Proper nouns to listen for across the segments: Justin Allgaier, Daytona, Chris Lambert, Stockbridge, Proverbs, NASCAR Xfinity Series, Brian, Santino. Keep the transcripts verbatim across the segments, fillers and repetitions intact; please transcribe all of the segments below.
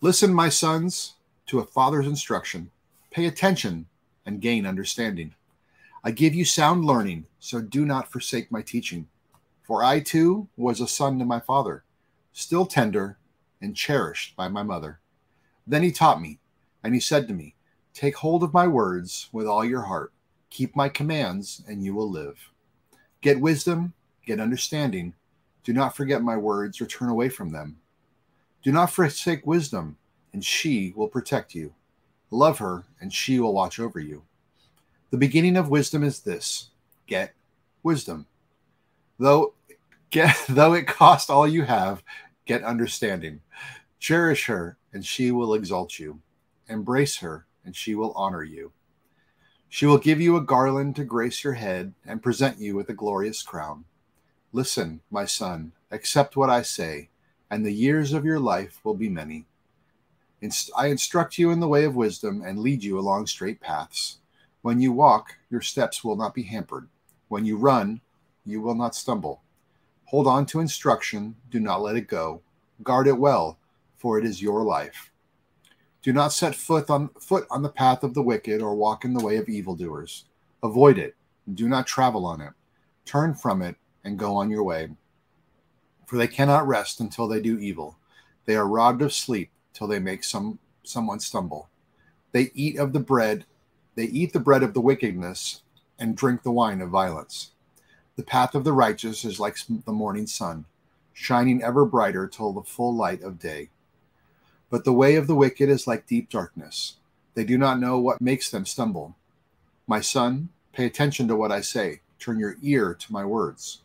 Listen, my sons, to a father's instruction. Pay attention and gain understanding. I give you sound learning, so do not forsake my teaching. For I, too, was a son to my father, still tender and cherished by my mother. Then he taught me, and he said to me, take hold of my words with all your heart. Keep my commands, and you will live. Get wisdom, get understanding. Do not forget my words or turn away from them. Do not forsake wisdom, and she will protect you. Love her, and she will watch over you. The beginning of wisdom is this: get wisdom. Though, get, though it cost all you have, get understanding. Cherish her, and she will exalt you. Embrace her, and she will honor you. She will give you a garland to grace your head and present you with a glorious crown. Listen, my son, accept what I say, and the years of your life will be many. Inst- I instruct you in the way of wisdom and lead you along straight paths. When you walk, your steps will not be hampered. When you run, you will not stumble. Hold on to instruction. Do not let it go. Guard it well, for it is your life. Do not set foot on, foot on the path of the wicked or walk in the way of evildoers. Avoid it. Do not travel on it. Turn from it and go on your way. For they cannot rest until they do evil. They are robbed of sleep till they make some someone stumble. They eat of the bread, they eat the bread of the wickedness and drink the wine of violence. The path of the righteous is like the morning sun, shining ever brighter till the full light of day. But the way of the wicked is like deep darkness. They do not know what makes them stumble. My son, pay attention to what I say. Turn your ear to my words.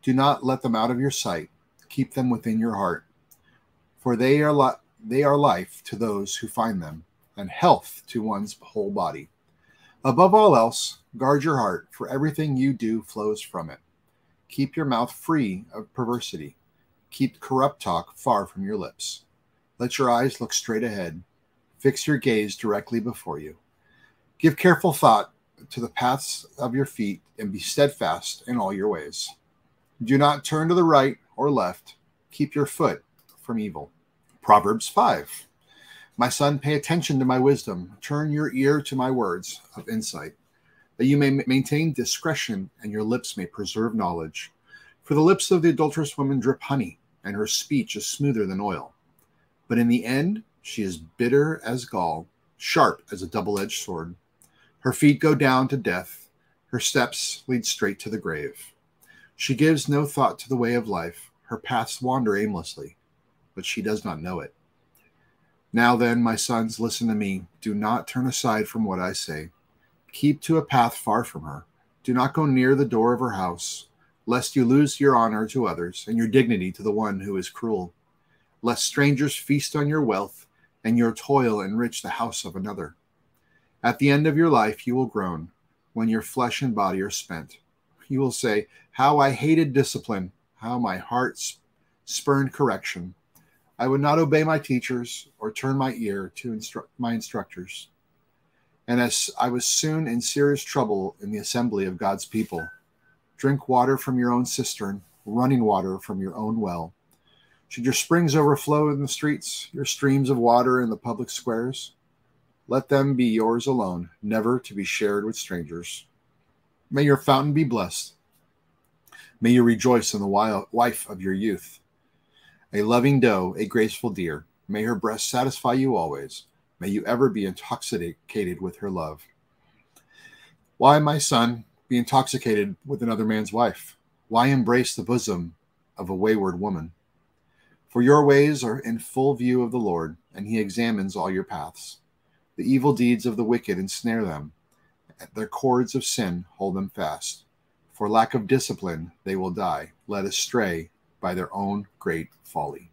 Do not let them out of your sight. Keep them within your heart, for they are li- they are life to those who find them, and health to one's whole body. Above all else, guard your heart, for everything you do flows from it. Keep your mouth free of perversity. Keep corrupt talk far from your lips. Let your eyes look straight ahead. Fix your gaze directly before you. Give careful thought to the paths of your feet, and be steadfast in all your ways. Do not turn to the right or left. Keep your foot from evil. Proverbs five. My son, pay attention to my wisdom. Turn your ear to my words of insight, that you may maintain discretion and your lips may preserve knowledge. For the lips of the adulterous woman drip honey, and her speech is smoother than oil. But in the end, she is bitter as gall, sharp as a double-edged sword. Her feet go down to death. Her steps lead straight to the grave. She gives no thought to the way of life. Her paths wander aimlessly, but she does not know it. Now then, my sons, listen to me. Do not turn aside from what I say. Keep to a path far from her. Do not go near the door of her house, lest you lose your honor to others and your dignity to the one who is cruel. Lest strangers feast on your wealth and your toil enrich the house of another. At the end of your life you will groan when your flesh and body are spent. You will say, how I hated discipline, how my heart spurned correction. I would not obey my teachers or turn my ear to instru- my instructors. And as I was soon in serious trouble in the assembly of God's people, drink water from your own cistern, running water from your own well. Should your springs overflow in the streets, your streams of water in the public squares, let them be yours alone, never to be shared with strangers. May your fountain be blessed. May you rejoice in the wife of your youth. A loving doe, a graceful deer. May her breast satisfy you always. May you ever be intoxicated with her love. Why, my son, be intoxicated with another man's wife? Why embrace the bosom of a wayward woman? For your ways are in full view of the Lord, and he examines all your paths. The evil deeds of the wicked ensnare them. Their cords of sin hold them fast. For lack of discipline, they will die, led astray by their own great folly.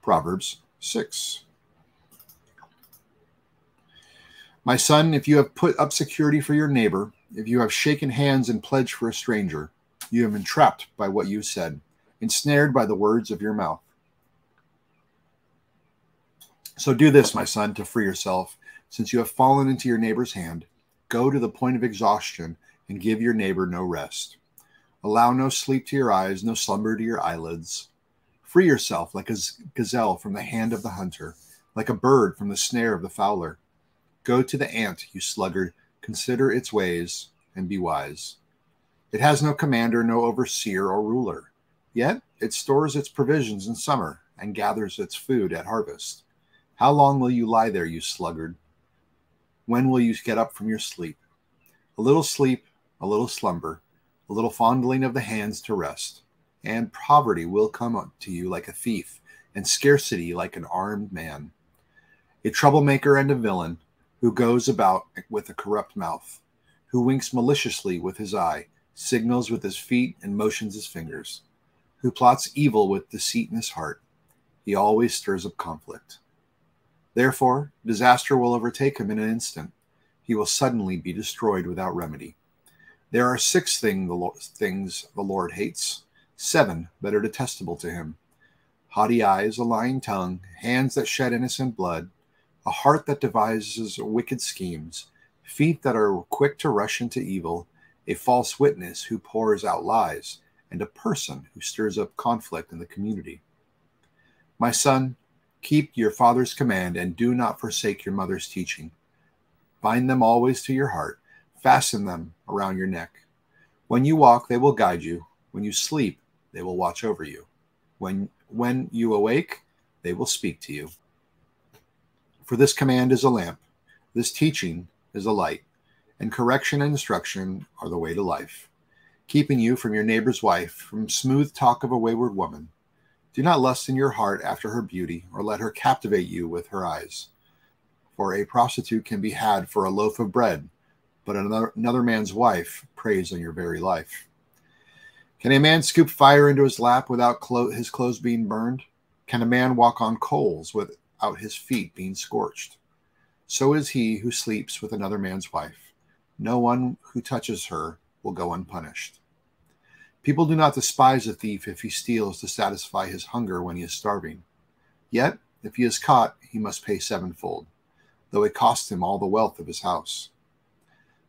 Proverbs six. My son, if you have put up security for your neighbor, if you have shaken hands and pledged for a stranger, you have been trapped by what you said, ensnared by the words of your mouth. So do this, my son, to free yourself. Since you have fallen into your neighbor's hand, go to the point of exhaustion and give your neighbor no rest. Allow no sleep to your eyes, no slumber to your eyelids. Free yourself like a gazelle from the hand of the hunter, like a bird from the snare of the fowler. Go to the ant, you sluggard, consider its ways and be wise. It has no commander, no overseer or ruler. Yet it stores its provisions in summer and gathers its food at harvest. How long will you lie there, you sluggard? When will you get up from your sleep? A little sleep, a little slumber, a little fondling of the hands to rest, and poverty will come up to you like a thief, and scarcity like an armed man, a troublemaker and a villain, who goes about with a corrupt mouth, who winks maliciously with his eye, signals with his feet, and motions his fingers, who plots evil with deceit in his heart. He always stirs up conflict. Therefore, disaster will overtake him in an instant. He will suddenly be destroyed without remedy. There are six thing the Lo- things the Lord hates, seven that are detestable to him: haughty eyes, a lying tongue, hands that shed innocent blood, a heart that devises wicked schemes, feet that are quick to rush into evil, a false witness who pours out lies, and a person who stirs up conflict in the community. My son, keep your father's command and do not forsake your mother's teaching. Bind them always to your heart. Fasten them around your neck. When you walk, they will guide you. When you sleep, they will watch over you. When, when you awake, they will speak to you. For this command is a lamp. This teaching is a light. And correction and instruction are the way to life, keeping you from your neighbor's wife, from smooth talk of a wayward woman. Do not lust in your heart after her beauty, or let her captivate you with her eyes. For a prostitute can be had for a loaf of bread, but another, another man's wife preys on your very life. Can a man scoop fire into his lap without clo- his clothes being burned? Can a man walk on coals without his feet being scorched? So is he who sleeps with another man's wife. No one who touches her will go unpunished. People do not despise a thief if he steals to satisfy his hunger when he is starving. Yet, if he is caught, he must pay sevenfold, though it cost him all the wealth of his house.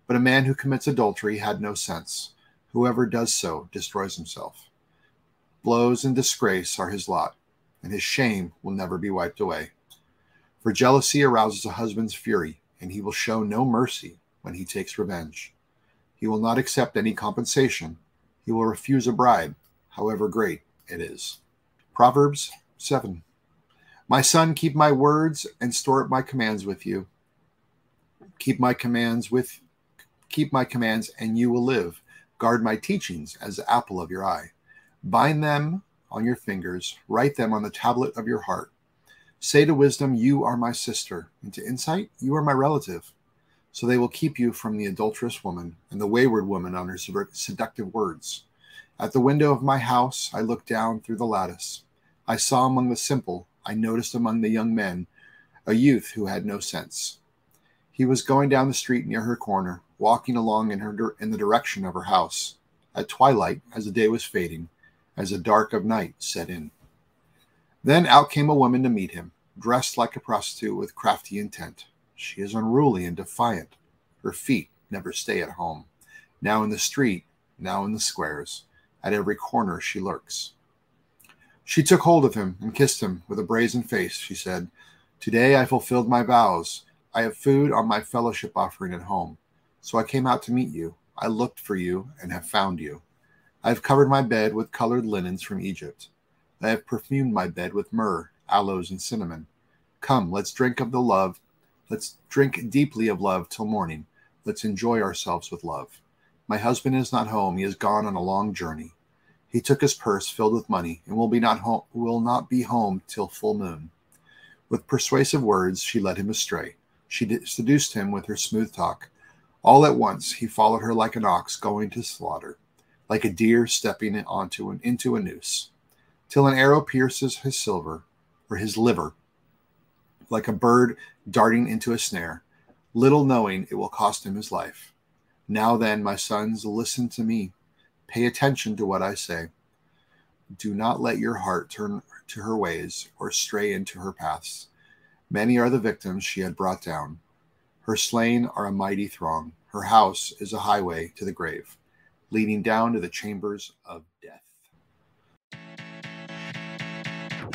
But a man who commits adultery had no sense. Whoever does so destroys himself. Blows and disgrace are his lot, and his shame will never be wiped away. For jealousy arouses a husband's fury, and he will show no mercy when he takes revenge. He will not accept any compensation. He will refuse a bribe, however great it is. Proverbs seven. My son, keep my words and store up my commands with you. Keep my commands with keep my commands and you will live. Guard my teachings as the apple of your eye. Bind them on your fingers, write them on the tablet of your heart. Say to wisdom, you are my sister, and to insight, you are my relative. So they will keep you from the adulterous woman and the wayward woman on her seductive words. At the window of my house, I looked down through the lattice. I saw among the simple, I noticed among the young men, a youth who had no sense. He was going down the street near her corner, walking along in her in the direction of her house. At twilight, as the day was fading, as the dark of night set in. Then out came a woman to meet him, dressed like a prostitute with crafty intent. She is unruly and defiant. Her feet never stay at home. Now in the street, now in the squares. At every corner she lurks. She took hold of him and kissed him with a brazen face. She said, "Today I fulfilled my vows. I have food on my fellowship offering at home. So I came out to meet you. I looked for you and have found you. I have covered my bed with colored linens from Egypt. I have perfumed my bed with myrrh, aloes, and cinnamon. Come, let's drink of the love. Let's drink deeply of love till morning. Let's enjoy ourselves with love. My husband is not home. He is gone on a long journey. He took his purse filled with money and will be not home, will not be home till full moon." With persuasive words, she led him astray. She seduced him with her smooth talk. All at once, he followed her like an ox going to slaughter, like a deer stepping onto an, into a noose, till an arrow pierces his silver or his liver, like a bird darting into a snare. little knowing it will cost him his life. Now then, my sons, listen to me. Pay attention to what I say. Do not let your heart turn to her ways or stray into her paths. Many are the victims she had brought down. Her slain are a mighty throng. Her house is a highway to the grave, leading down to the chambers of death.